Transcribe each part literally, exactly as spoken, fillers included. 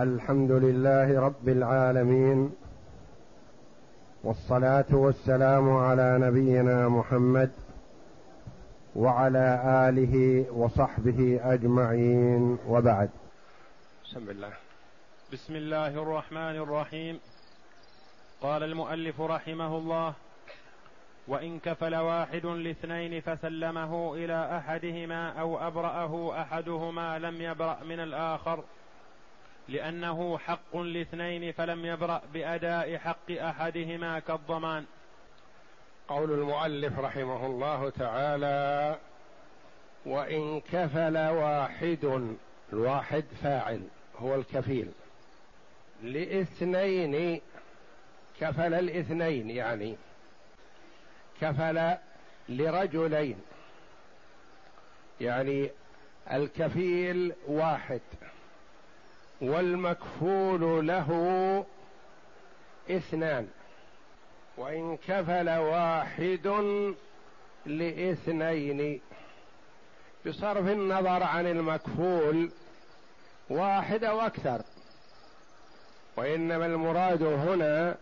الحمد لله رب العالمين، والصلاة والسلام على نبينا محمد وعلى آله وصحبه أجمعين، وبعد. بسم الله بسم الله الرحمن الرحيم. قال المؤلف رحمه الله: وإن كفل واحد لاثنين فسلمه إلى أحدهما أو أبرأه أحدهما لم يبرأ من الآخر، لأنه حق لاثنين فلم يبرأ بأداء حق أحدهما كالضمان. قول المؤلف رحمه الله تعالى: وإن كفل واحد، الواحد فاعل هو الكفيل، لإثنين، كفل الاثنين، يعني كفل لرجلين، يعني الكفيل واحد والمكفول له اثنان. وإن كفل واحد لاثنين، بصرف النظر عن المكفول واحد أو أكثر، وإنما المراد هنا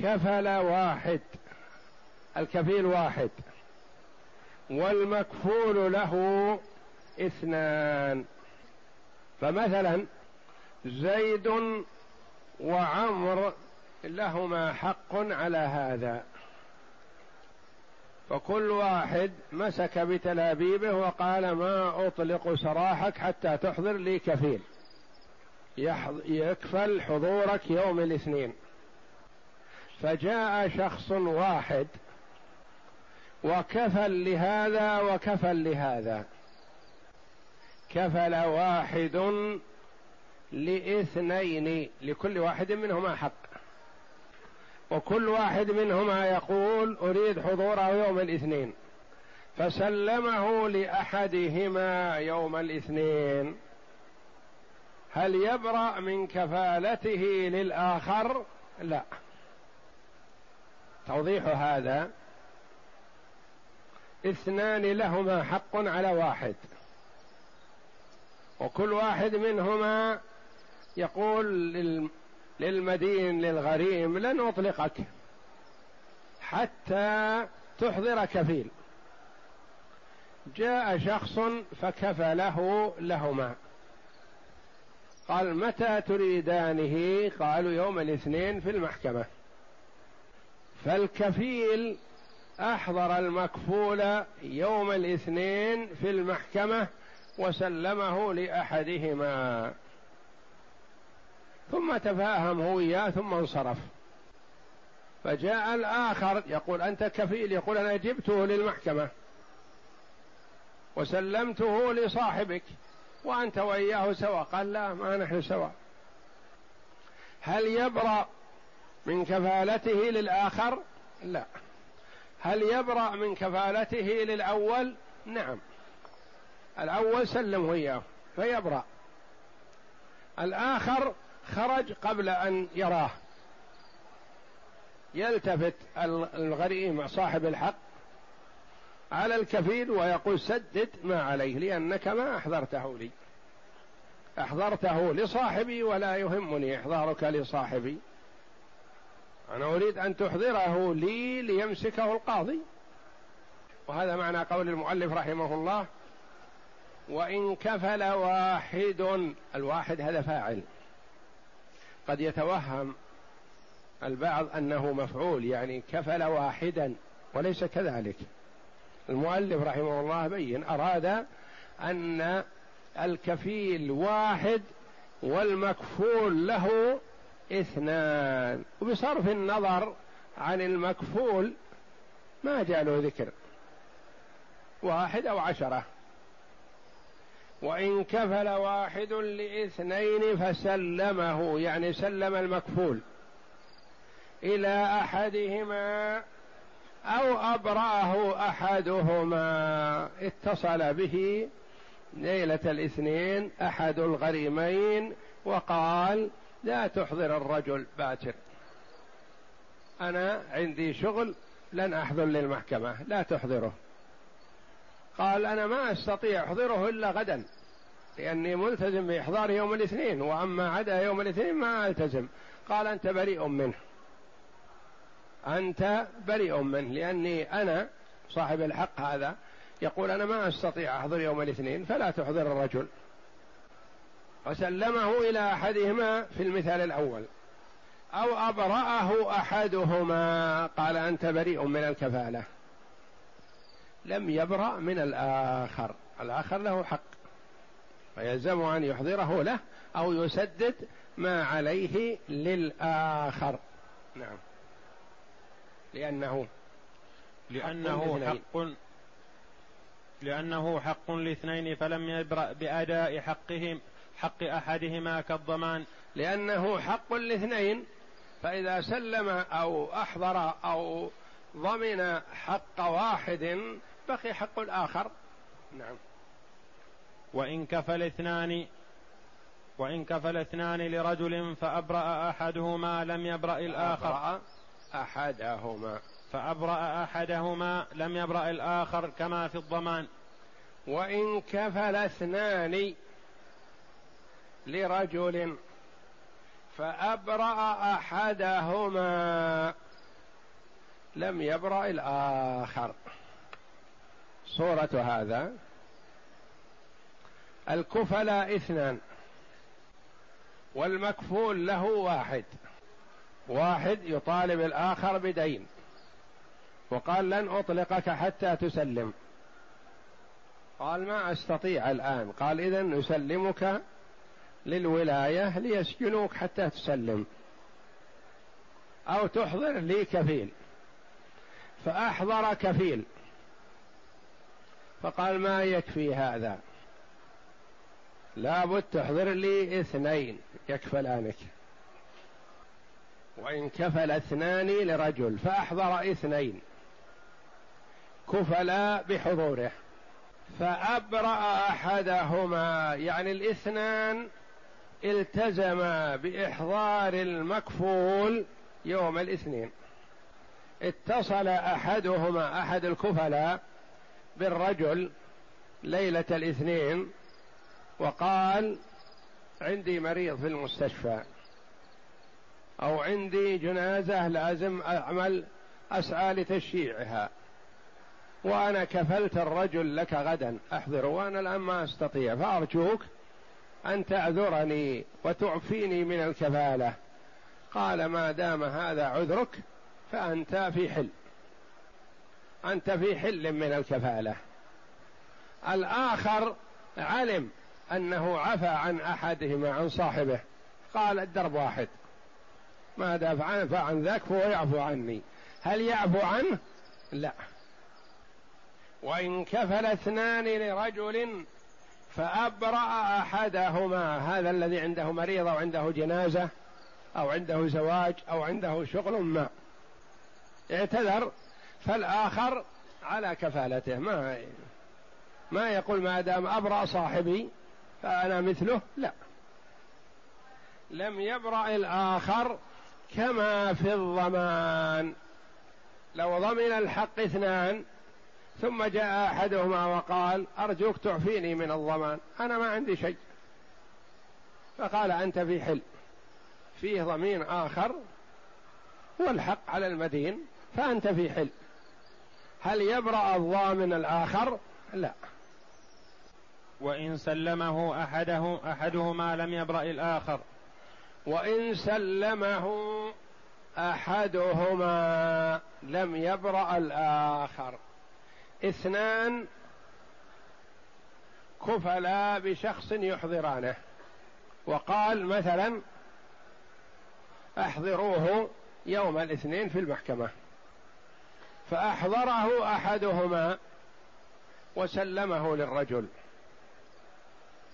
كفل واحد، الكفيل واحد والمكفول له اثنان. فمثلا زيد وعمر لهما حق على هذا، فكل واحد مسك بتلابيبه وقال: ما أطلق سراحك حتى تحضر لي كفيل يكفل حضورك يوم الاثنين. فجاء شخص واحد وكفل لهذا وكفل لهذا، كفل واحد لاثنين، لكل واحد منهما حق، وكل واحد منهما يقول: أريد حضوره يوم الاثنين، فسلمه لأحدهما يوم الاثنين. هل يبرأ من كفالته للآخر؟ لا. توضيح هذا: اثنان لهما حق على واحد، وكل واحد منهما يقول للمدين للغريم: لن أطلقك حتى تحضر كفيل. جاء شخص فكفله لهما، قال: متى تريدانه؟ قالوا: يوم الاثنين في المحكمة. فالكفيل أحضر المكفول يوم الاثنين في المحكمة وسلمه لأحدهما، ثم تفاهم هو إياه ثم انصرف. فجاء الآخر يقول: أنت كفيل، يقول: أنا جبته للمحكمة وسلمته لصاحبك وأنت وإياه سوا. قال: لا، ما نحن سوا. هل يبرأ من كفالته للآخر؟ لا. هل يبرأ من كفالته للأول؟ نعم، الأول سلمه إياه فيبرأ، الآخر خرج قبل أن يراه، يلتفت الغريم صاحب الحق على الكفيل ويقول: سدد ما عليه، لأنك ما أحضرته لي، أحضرته لصاحبي ولا يهمني إحضارك لصاحبي، أنا أريد أن تحضره لي ليمسكه القاضي. وهذا معنى قول المؤلف رحمه الله: وإن كفل واحد. الواحد هذا فاعل، قد يتوهم البعض أنه مفعول، يعني كفل واحدا، وليس كذلك. المؤلف رحمه الله بين أراد أن الكفيل واحد والمكفول له اثنان، وبصرف النظر عن المكفول ما جاء له ذكر، واحد أو عشرة. وإن كفل واحد لاثنين فسلمه، يعني سلم المكفول إلى أحدهما أو أبرأه أحدهما، اتصل به ليلة الاثنين أحد الغريمين وقال: لا تحضر الرجل باكر، أنا عندي شغل لن أحضر للمحكمة، لا تحضره. قال: أنا ما أستطيع أحضره إلا غدا، لأني ملتزم بإحضار يوم الاثنين، وأما عدا يوم الاثنين ما ألتزم. قال أنت بريء منه، أنت بريء منه، لأني أنا صاحب الحق هذا يقول أنا ما أستطيع أحضر يوم الاثنين فلا تحضر الرجل. وسلمه إلى أحدهما في المثال الأول، أو أبرأه أحدهما قال أنت بريء من الكفالة، لم يبرأ من الآخر، الآخر له حق ويلزم أن يحضره له أو يسدد ما عليه للآخر. نعم، لأنه لأنه حق لأنه حق الاثنين فلم يبرأ بأداء حقهم حق أحدهما كالضمان، لأنه حق الاثنين، فإذا سلم أو أحضر أو ضمن حق واحد بقي حق الآخر. نعم. وإن كفل اثنان وإن كفل اثنان لرجل فأبرأ أحدهما لم يبرأ الآخر أحدهما فأبرأ أحدهما لم يبرأ الآخر كما في الضمان. وإن كفل اثنان لرجل فأبرأ أحدهما لم يبرأ الآخر. صورة هذا الكفلاء اثنان والمكفول له واحد، واحد يطالب الآخر بدين وقال لن أطلقك حتى تسلم، قال ما أستطيع الآن، قال إذن نسلمك للولاية ليسجنوك حتى تسلم أو تحضر لي كفيل، فأحضر كفيل فقال ما يكفي هذا، لابد تحضر لي اثنين يكفلانك. وإن كفل اثنان لرجل فأحضر اثنين كفلا بحضوره فأبرأ أحدهما، يعني الاثنان التزما بإحضار المكفول يوم الاثنين، اتصل أحدهما أحد الكفلاء بالرجل ليلة الاثنين وقال عندي مريض في المستشفى أو عندي جنازة لازم أعمل أسعى لتشييعها وأنا كفلت الرجل لك غدا أحضر وأنا الآن ما أستطيع، فأرجوك أن تعذرني وتعفيني من الكفالة. قال ما دام هذا عذرك فأنت في حل، أنت في حل من الكفالة. الآخر علم أنه عفى عن أحدهما عن صاحبه، قال الدرب واحد، ما دافع عن ذاك فهو يعفو عني. هل يعفو عنه؟ لا. وإن كفل اثنان لرجل فأبرأ أحدهما، هذا الذي عنده مريض أو عنده جنازة أو عنده زواج أو عنده شغل ما اعتذر، فالآخر على كفالته، ما ما يقول ما دام أبرأ صاحبي فأنا مثله، لا، لم يبرأ الآخر كما في الضمان. لو ضمن الحق اثنان ثم جاء أحدهما وقال أرجوك تعفيني من الضمان أنا ما عندي شيء، فقال أنت في حل، فيه ضمين آخر والحق على المدين فأنت في حل. هل يبرأ الضامن الآخر؟ لا. وإن سلمه أحده أحدهما لم يبرأ الآخر وإن سلمه أحدهما لم يبرأ الآخر. اثنان كفلا بشخص يحضرانه وقال مثلا أحضروه يوم الاثنين في المحكمة، فأحضره أحدهما وسلمه للرجل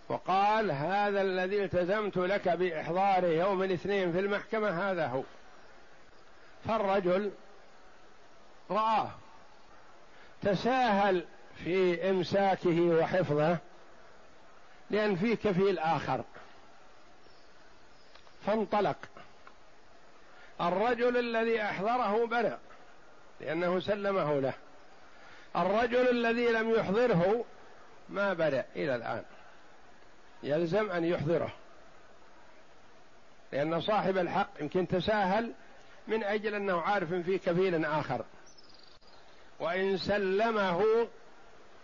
وقال هذا الذي التزمت لك بإحضار يوم الاثنين في المحكمة هذا هو، فالرجل رآه تساهل في إمساكه وحفظه لأن فيه كفيل آخر، فانطلق. الرجل الذي أحضره برئ لأنه سلمه له، الرجل الذي لم يحضره ما برئ إلى الآن، يلزم أن يحضره، لأن صاحب الحق يمكن تساهل من أجل أنه عارف في كفيل آخر. وإن سلمه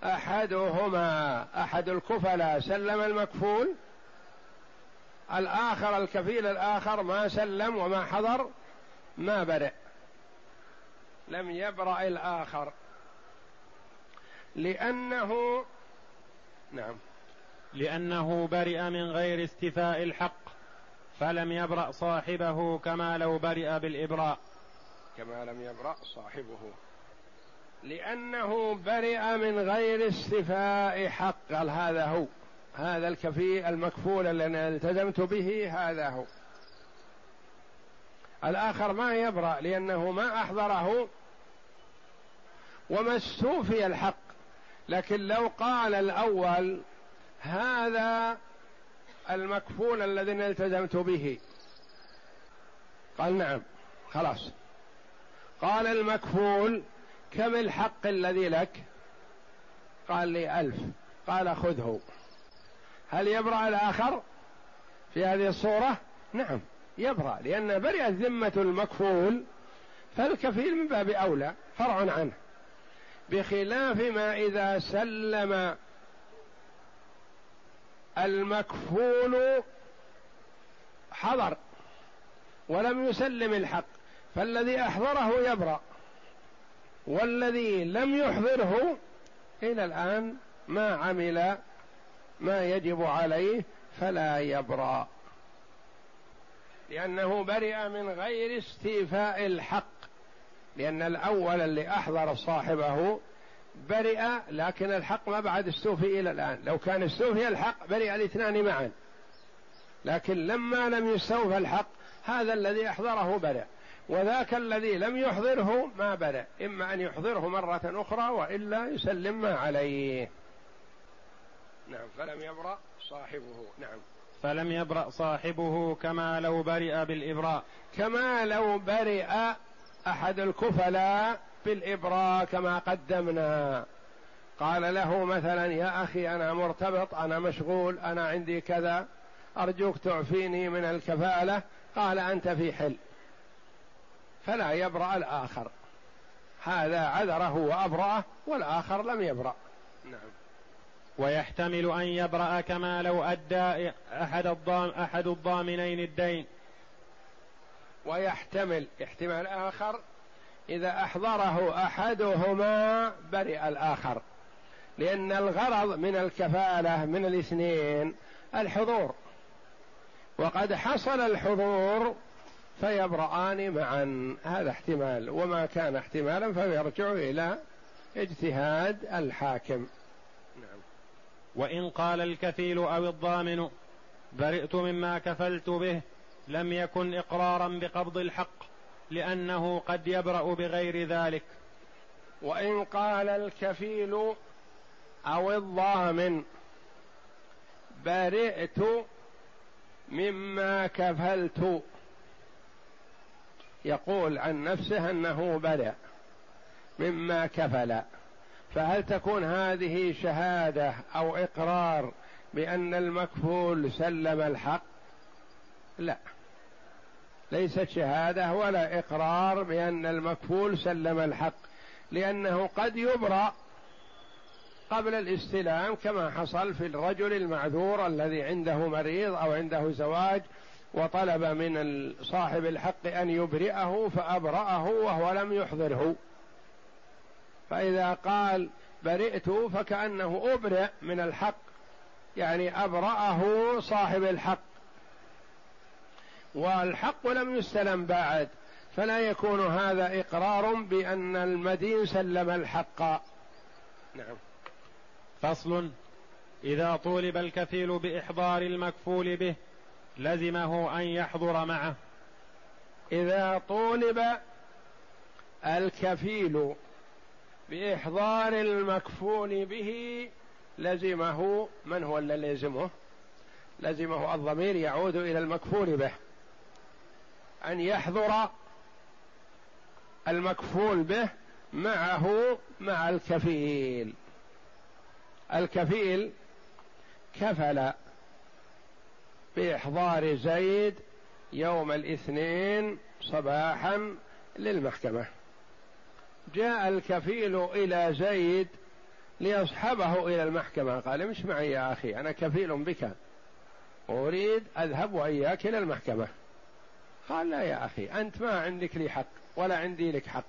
أحدهما أحد الكفلاء سلم المكفول، الآخر الكفيل الآخر ما سلم وما حضر ما برئ، لم يبرأ الآخر، لأنه نعم لأنه برئ من غير استيفاء الحق، فلم يبرأ صاحبه كما لو برئ بالإبراء، كما لم يبرأ صاحبه، لأنه برئ من غير استيفاء حق. قال هذا هو، هذا الكفيل المكفول الذي التزمت به هذا هو. الآخر ما يبرأ لأنه ما أحضره وما استوفي الحق. لكن لو قال الأول هذا المكفول الذي التزمت به، قال نعم خلاص، قال المكفول كم الحق الذي لك؟ قال لي ألف، قال خذه. هل يبرأ الآخر في هذه الصورة؟ نعم يبرأ، لأن برئت ذمة المكفول، فالكفيل من باب أولى فرع عنه، بخلاف ما إذا سلم المكفول حضر ولم يسلم الحق، فالذي أحضره يبرأ، والذي لم يحضره إلى الآن ما عمل ما يجب عليه فلا يبرأ، لأنه برئ من غير استيفاء الحق، لأن الأول اللي أحضر صاحبه برئ لكن الحق ما بعد استوفي إلى الآن. لو كان استوفي الحق برئ الاثنان معا، لكن لما لم يستوفى الحق هذا الذي أحضره برئ، وذاك الذي لم يحضره ما برئ، إما أن يحضره مرة أخرى وإلا يسلم ما عليه. نعم فلم يبرأ صاحبه، نعم فلم يبرأ صاحبه كما لو برئ بالإبراء، كما لو برئ أحد الكفلاء بالإبراء كما قدمنا. قال له مثلا يا أخي أنا مرتبط، أنا مشغول، أنا عندي كذا، أرجوك تعفيني من الكفالة، قال أنت في حل، فلا يبرأ الآخر، هذا عذره وأبرأه والآخر لم يبرأ. نعم ويحتمل أن يبرأ كما لو أدى أحد, الضام أحد الضامنين الدين، ويحتمل احتمال آخر إذا أحضره أحدهما برئ الآخر، لأن الغرض من الكفالة من الاثنين الحضور، وقد حصل الحضور فيبرآن معا، هذا احتمال، وما كان احتمالا فيرجع إلى اجتهاد الحاكم. نعم وإن قال الكفيل أو الضامن برئت مما كفلت به، لم يكن إقرارا بقبض الحق لأنه قد يبرأ بغير ذلك. وإن قال الكفيل أو الضامن برئت مما كفلت، يقول عن نفسه أنه برئ مما كفل، فهل تكون هذه شهادة أو إقرار بأن المكفول سلم الحق؟ لا، ليست شهادة ولا إقرار بأن المكفول سلم الحق، لأنه قد يبرأ قبل الاستلام كما حصل في الرجل المعذور الذي عنده مريض أو عنده زواج وطلب من صاحب الحق أن يبرئه فأبرأه وهو لم يحضره، فإذا قال برئت فكأنه أبرئ من الحق، يعني أبرأه صاحب الحق والحق لم يستلم بعد، فلا يكون هذا إقرار بأن المدين سلم الحق. نعم فصل: إذا طولب الكفيل بإحضار المكفول به لزمه أن يحضر معه. إذا طولب الكفيل بإحضار المكفول به لزمه، من هو الذي لزمه؟ لزمه الضمير يعود إلى المكفول به، أن يحضر المكفول به معه مع الكفيل. الكفيل كفل بإحضار زيد يوم الاثنين صباحا للمحكمة. جاء الكفيل إلى زيد ليصحبه إلى المحكمة، قال امش معي يا أخي، أنا كفيل بك وأريد أذهب وإياك إلى المحكمة. قال لا يا أخي، أنت ما عندك لي حق ولا عندي لك حق،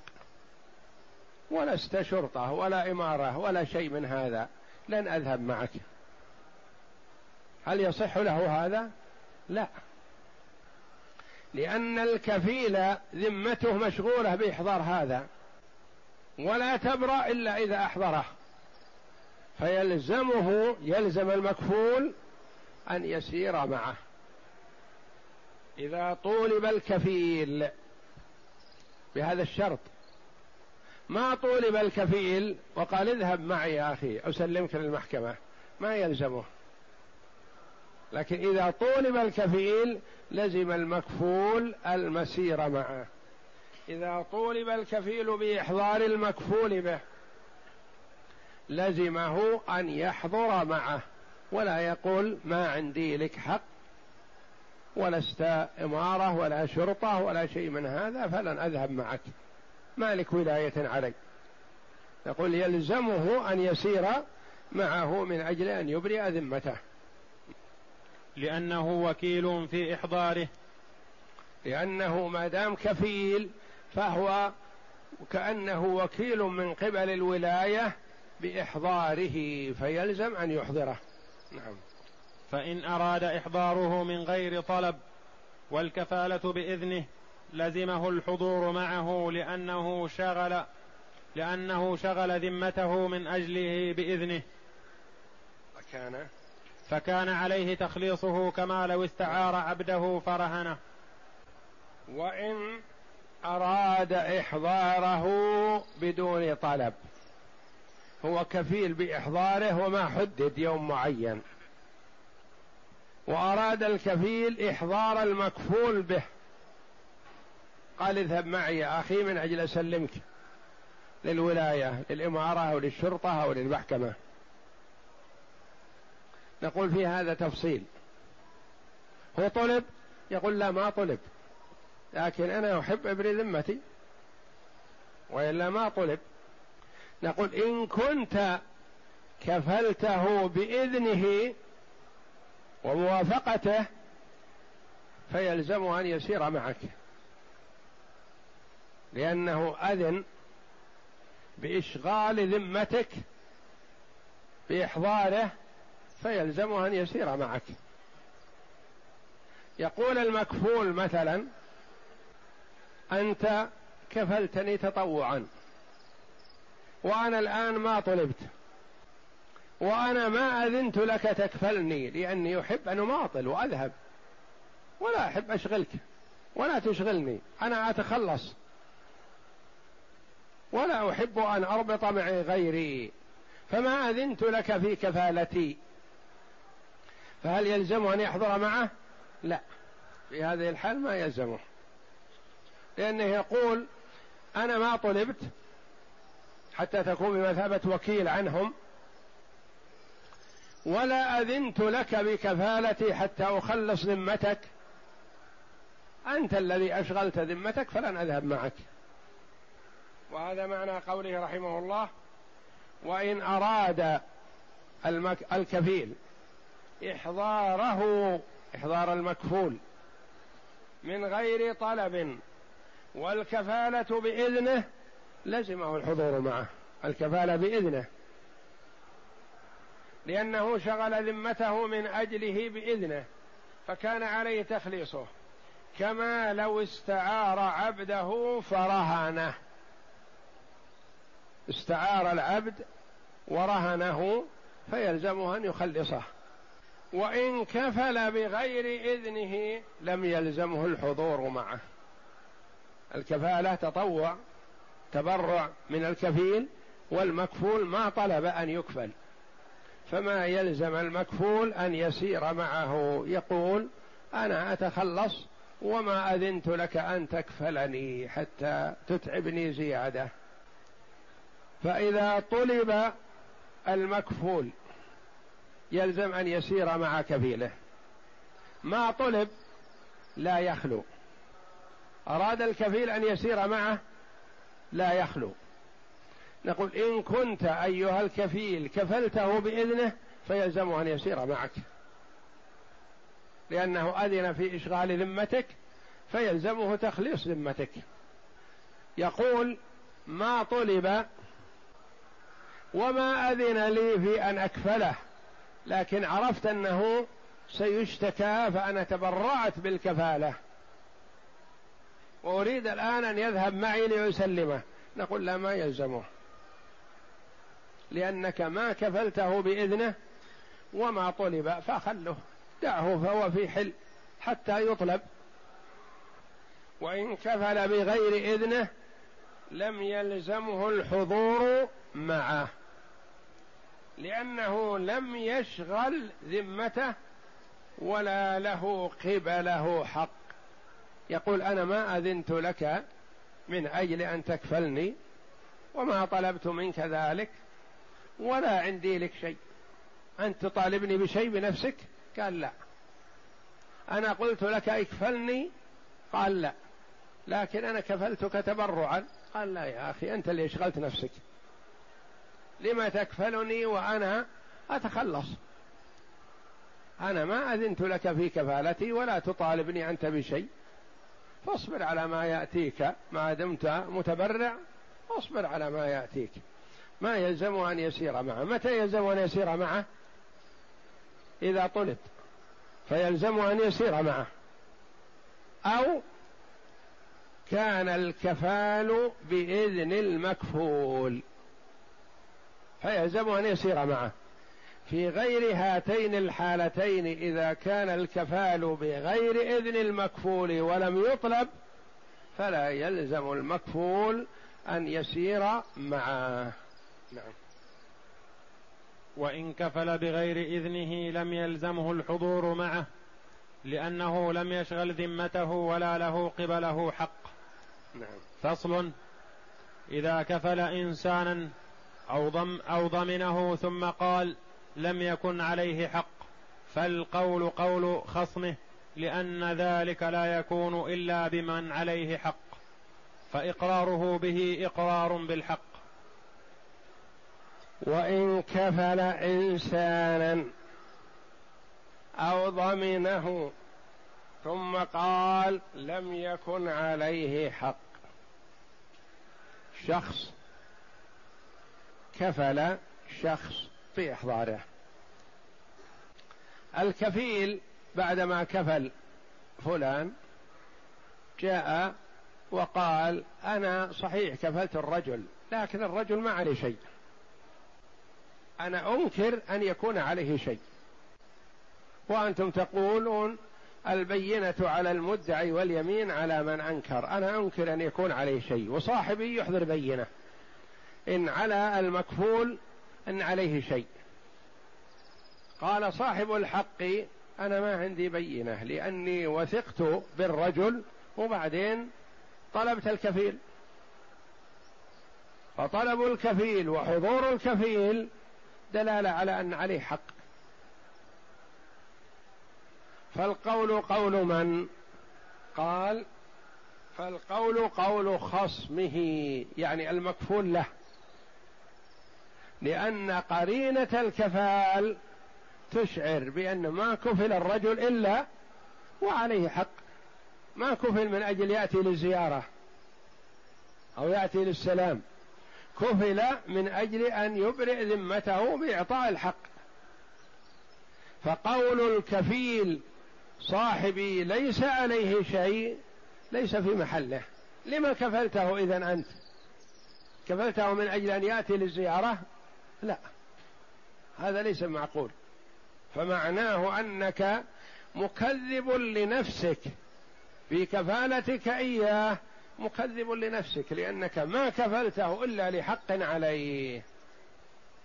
ولست شرطة ولا إمارة ولا شيء من هذا، لن أذهب معك. هل يصح له هذا؟ لا، لأن الكفيل ذمته مشغولة بإحضار هذا، ولا تبرأ إلا إذا أحضره، فيلزمه يلزم المكفول أن يسير معه. إذا طولب الكفيل بهذا الشرط، ما طولب الكفيل وقال اذهب معي يا أخي أسلمك للمحكمة، ما يلزمه. لكن إذا طولب الكفيل لزم المكفول المسير معه. إذا طولب الكفيل بإحضار المكفول به لزمه أن يحضر معه، ولا يقول ما عندي لك حق ولست إمارة ولا شرطة ولا شيء من هذا، فلن أذهب معك، مالك ولاية علي. يقول يلزمه أن يسير معه من أجل أن يبرئ ذمته، لأنه وكيل في إحضاره، لأنه ما دام كفيل فهو كأنه وكيل من قبل الولاية بإحضاره، فيلزم أن يحضره. نعم. فإن أراد إحضاره من غير طلب والكفالة بإذنه لزمه الحضور معه، لأنه شغل لأنه شغل ذمته من أجله بإذنه، فكان فكان عليه تخليصه كما لو استعار عبده فرهنه. وإن أراد إحضاره بدون طلب، هو كفيل بإحضاره وما حدد يوم معين، وأراد الكفيل إحضار المكفول به، قال اذهب معي يا أخي من أجل أسلمك للولاية للإمارة أو للشرطة أو للمحكمة. نقول في هذا تفصيل، هو طلب؟ يقول لا ما طلب، لكن أنا أحب أبرئ ذمتي، وإلا ما طلب. نقول إن كنت كفلته بإذنه وموافقته فيلزمه أن يسير معك، لأنه أذن بإشغال ذمتك بإحضاره، فيلزمه أن يسير معك. يقول المكفول مثلا أنت كفلتني تطوعا وأنا الآن ما طلبت، وأنا ما أذنت لك تكفلني، لأني أحب أن أماطل وأذهب، ولا أحب أشغلك ولا تشغلني، أنا أتخلص ولا أحب أن أربط معي غيري، فما أذنت لك في كفالتي، فهل يلزم أن يحضر معه؟ لا، في هذه الحال ما يلزمه، لأنه يقول أنا ما طلبت حتى تكون بمثابة وكيل عنهم، ولا أذنت لك بكفالتي حتى أخلص ذمتك، أنت الذي أشغلت ذمتك فلن أذهب معك. وهذا معنى قوله رحمه الله: وإن أراد المك... الكفيل إحضاره إحضار المكفول من غير طلب والكفالة بإذنه لزمه الحضور معه. الكفالة بإذنه لأنه شغل ذمته من أجله بإذنه، فكان عليه تخليصه كما لو استعار عبده فرهنه، استعار العبد ورهنه فيلزمه أن يخلصه. وإن كفل بغير إذنه لم يلزمه الحضور معه. الكفالة تطوع تبرع من الكفيل، والمكفول ما طلب أن يكفل، فما يلزم المكفول أن يسير معه، يقول أنا أتخلص وما أذنت لك أن تكفلني حتى تتعبني زيادة. فإذا طلب المكفول يلزم أن يسير مع كفيله، ما طلب لا يخلو، أراد الكفيل أن يسير معه لا يخلو. نقول إن كنت أيها الكفيل كفلته بإذنه فيلزمه أن يسير معك، لأنه أذن في إشغال ذمتك فيلزمه تخليص ذمتك. يقول ما طلب وما أذن لي في أن أكفله، لكن عرفت أنه سيشتكى فأنا تبرعت بالكفالة وأريد الآن أن يذهب معي ليسلمه، نقول لا، ما يلزمه، لأنك ما كفلته بإذنه وما طلب، فخله دعه فهو في حل حتى يطلب. وإن كفل بغير إذنه لم يلزمه الحضور معه، لأنه لم يشغل ذمته ولا له قبله حق. يقول أنا ما أذنت لك من أجل أن تكفلني وما طلبت منك ذلك ولا عندي لك شيء، أنت تطالبني بشيء بنفسك؟ قال لا. أنا قلت لك اكفلني؟ قال لا، لكن أنا كفلتك تبرعا. قال لا يا أخي، أنت اللي اشغلت نفسك، لما تكفلني وأنا أتخلص؟ أنا ما أذنت لك في كفالتي ولا تطالبني أنت بشيء، فاصبر على ما يأتيك ما دمت متبرع، اصبر على ما يأتيك. ما يلزم أن يسير معه. متى يلزم أن يسير معه؟ إذا طلب فيلزم أن يسير معه، أو كان الكفال بإذن المكفول فيلزم أن يسير معه. في غير هاتين الحالتين، إذا كان الكفال بغير إذن المكفول ولم يطلب فلا يلزم المكفول أن يسير معه. نعم. وإن كفل بغير إذنه لم يلزمه الحضور معه، لأنه لم يشغل ذمته ولا له قبله حق. نعم. فصل: إذا كفل إنسانا أو, ضم أو ضمنه ثم قال لم يكن عليه حق، فالقول قول خصمه، لأن ذلك لا يكون إلا بمن عليه حق، فإقراره به إقرار بالحق. وإن كفل إنسانا أو ضمنه ثم قال لم يكن عليه حق، شخص كفل شخص في إحضاره، الكفيل بعدما كفل فلان جاء وقال أنا صحيح كفلت الرجل، لكن الرجل ما عليه شيء، أنا أنكر أن يكون عليه شيء، وأنتم تقولون البينة على المدعي واليمين على من أنكر، أنا أنكر أن يكون عليه شيء، وصاحبي يحضر بينة، إن على المكفول أن عليه شيء. قال صاحب الحق أنا ما عندي بينة لأني وثقت بالرجل وبعدين طلبت الكفيل، فطلب الكفيل وحضور الكفيل دلالة على أن عليه حق، فالقول قول من؟ قال فالقول قول خصمه، يعني المكفول له، لأن قرينة الكفال تشعر بأن ما كفل الرجل إلا وعليه حق، ما كفل من أجل يأتي للزيارة أو يأتي للسلام، كفل من أجل أن يبرئ ذمته بإعطاء الحق. فقول الكفيل صاحبي ليس عليه شيء ليس في محله. لما كفلته إذن أنت؟ كفلته من أجل أن يأتي للزيارة؟ لا، هذا ليس معقول. فمعناه أنك مكذب لنفسك في كفالتك إياه، مكذب لنفسك لأنك ما كفلته إلا لحق عليه.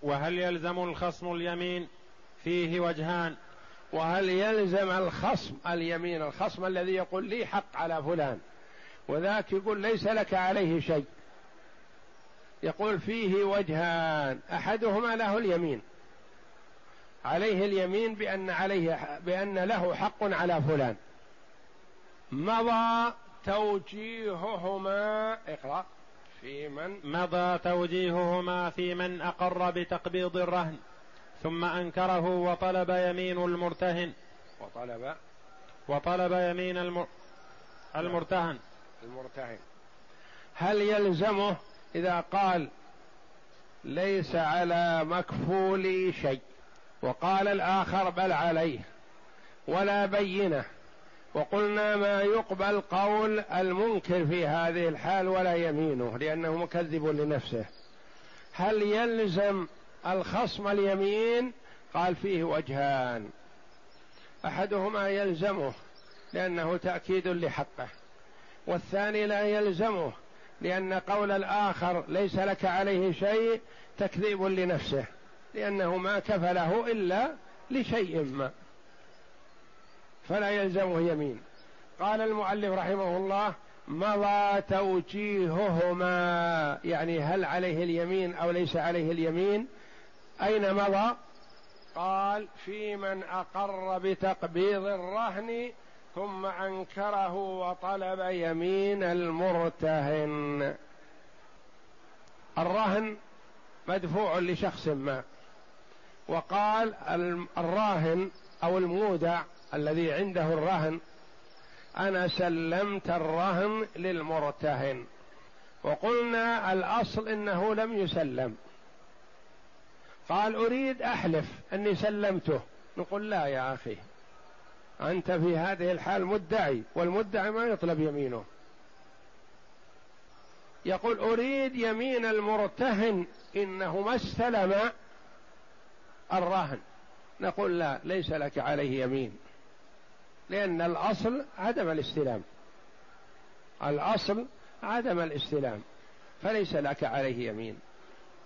وهل يلزم الخصم اليمين؟ فيه وجهان. وهل يلزم الخصم اليمين، الخصم الذي يقول لي حق على فلان وذاك يقول ليس لك عليه شيء؟ يقول فيه وجهان، أحدهما له اليمين عليه اليمين بأن عليه بأن له حق على فلان. مضى توجيههما اقرأ في من مضى توجيههما في من أقر بتقبيض الرهن ثم أنكره وطلب يمين المرتهن وطلب وطلب يمين المر... المرتهن المرتهن هل يلزمه إذا قال ليس على مكفولي شيء وقال الآخر بل عليه ولا بينه، وقلنا ما يقبل قول المنكر في هذه الحال ولا يمينه لأنه مكذب لنفسه، هل يلزم الخصم اليمين؟ قال فيه وجهان، أحدهما يلزمه لأنه تأكيد لحقه، والثاني لا يلزمه لأن قول الآخر ليس لك عليه شيء تكذيب لنفسه لأنه ما كفله إلا لشيء ما فلا يلزمه يمين. قال المؤلف رحمه الله مضى توجيههما، يعني هل عليه اليمين أو ليس عليه اليمين؟ أين مضى؟ قال في من أقر بتقبيض الرهن ثم أنكره وطلب يمين المرتهن. الرهن مدفوع لشخص ما، وقال الراهن أو المودع الذي عنده الرهن أنا سلمت الرهن للمرتهن، وقلنا الأصل إنه لم يسلم. قال أريد أحلف أني سلمته، نقول لا يا أخي، أنت في هذه الحال مدعي والمدعي ما يطلب يمينه. يقول أريد يمين المرتهن إنه ما استلم الرهن، نقول لا ليس لك عليه يمين لأن الأصل عدم الاستلام، الأصل عدم الاستلام فليس لك عليه يمين.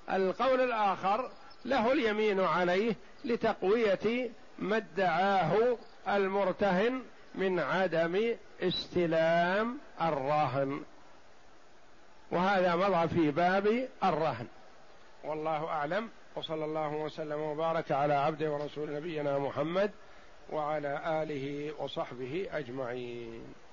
القول الآخر له اليمين عليه لتقوية ما ادعاه المرتهن من عدم استلام الرهن، وهذا مضى في باب الرهن. والله أعلم، وصلى الله وسلم وبارك على عبده ورسول نبينا محمد وعلى آله وصحبه أجمعين.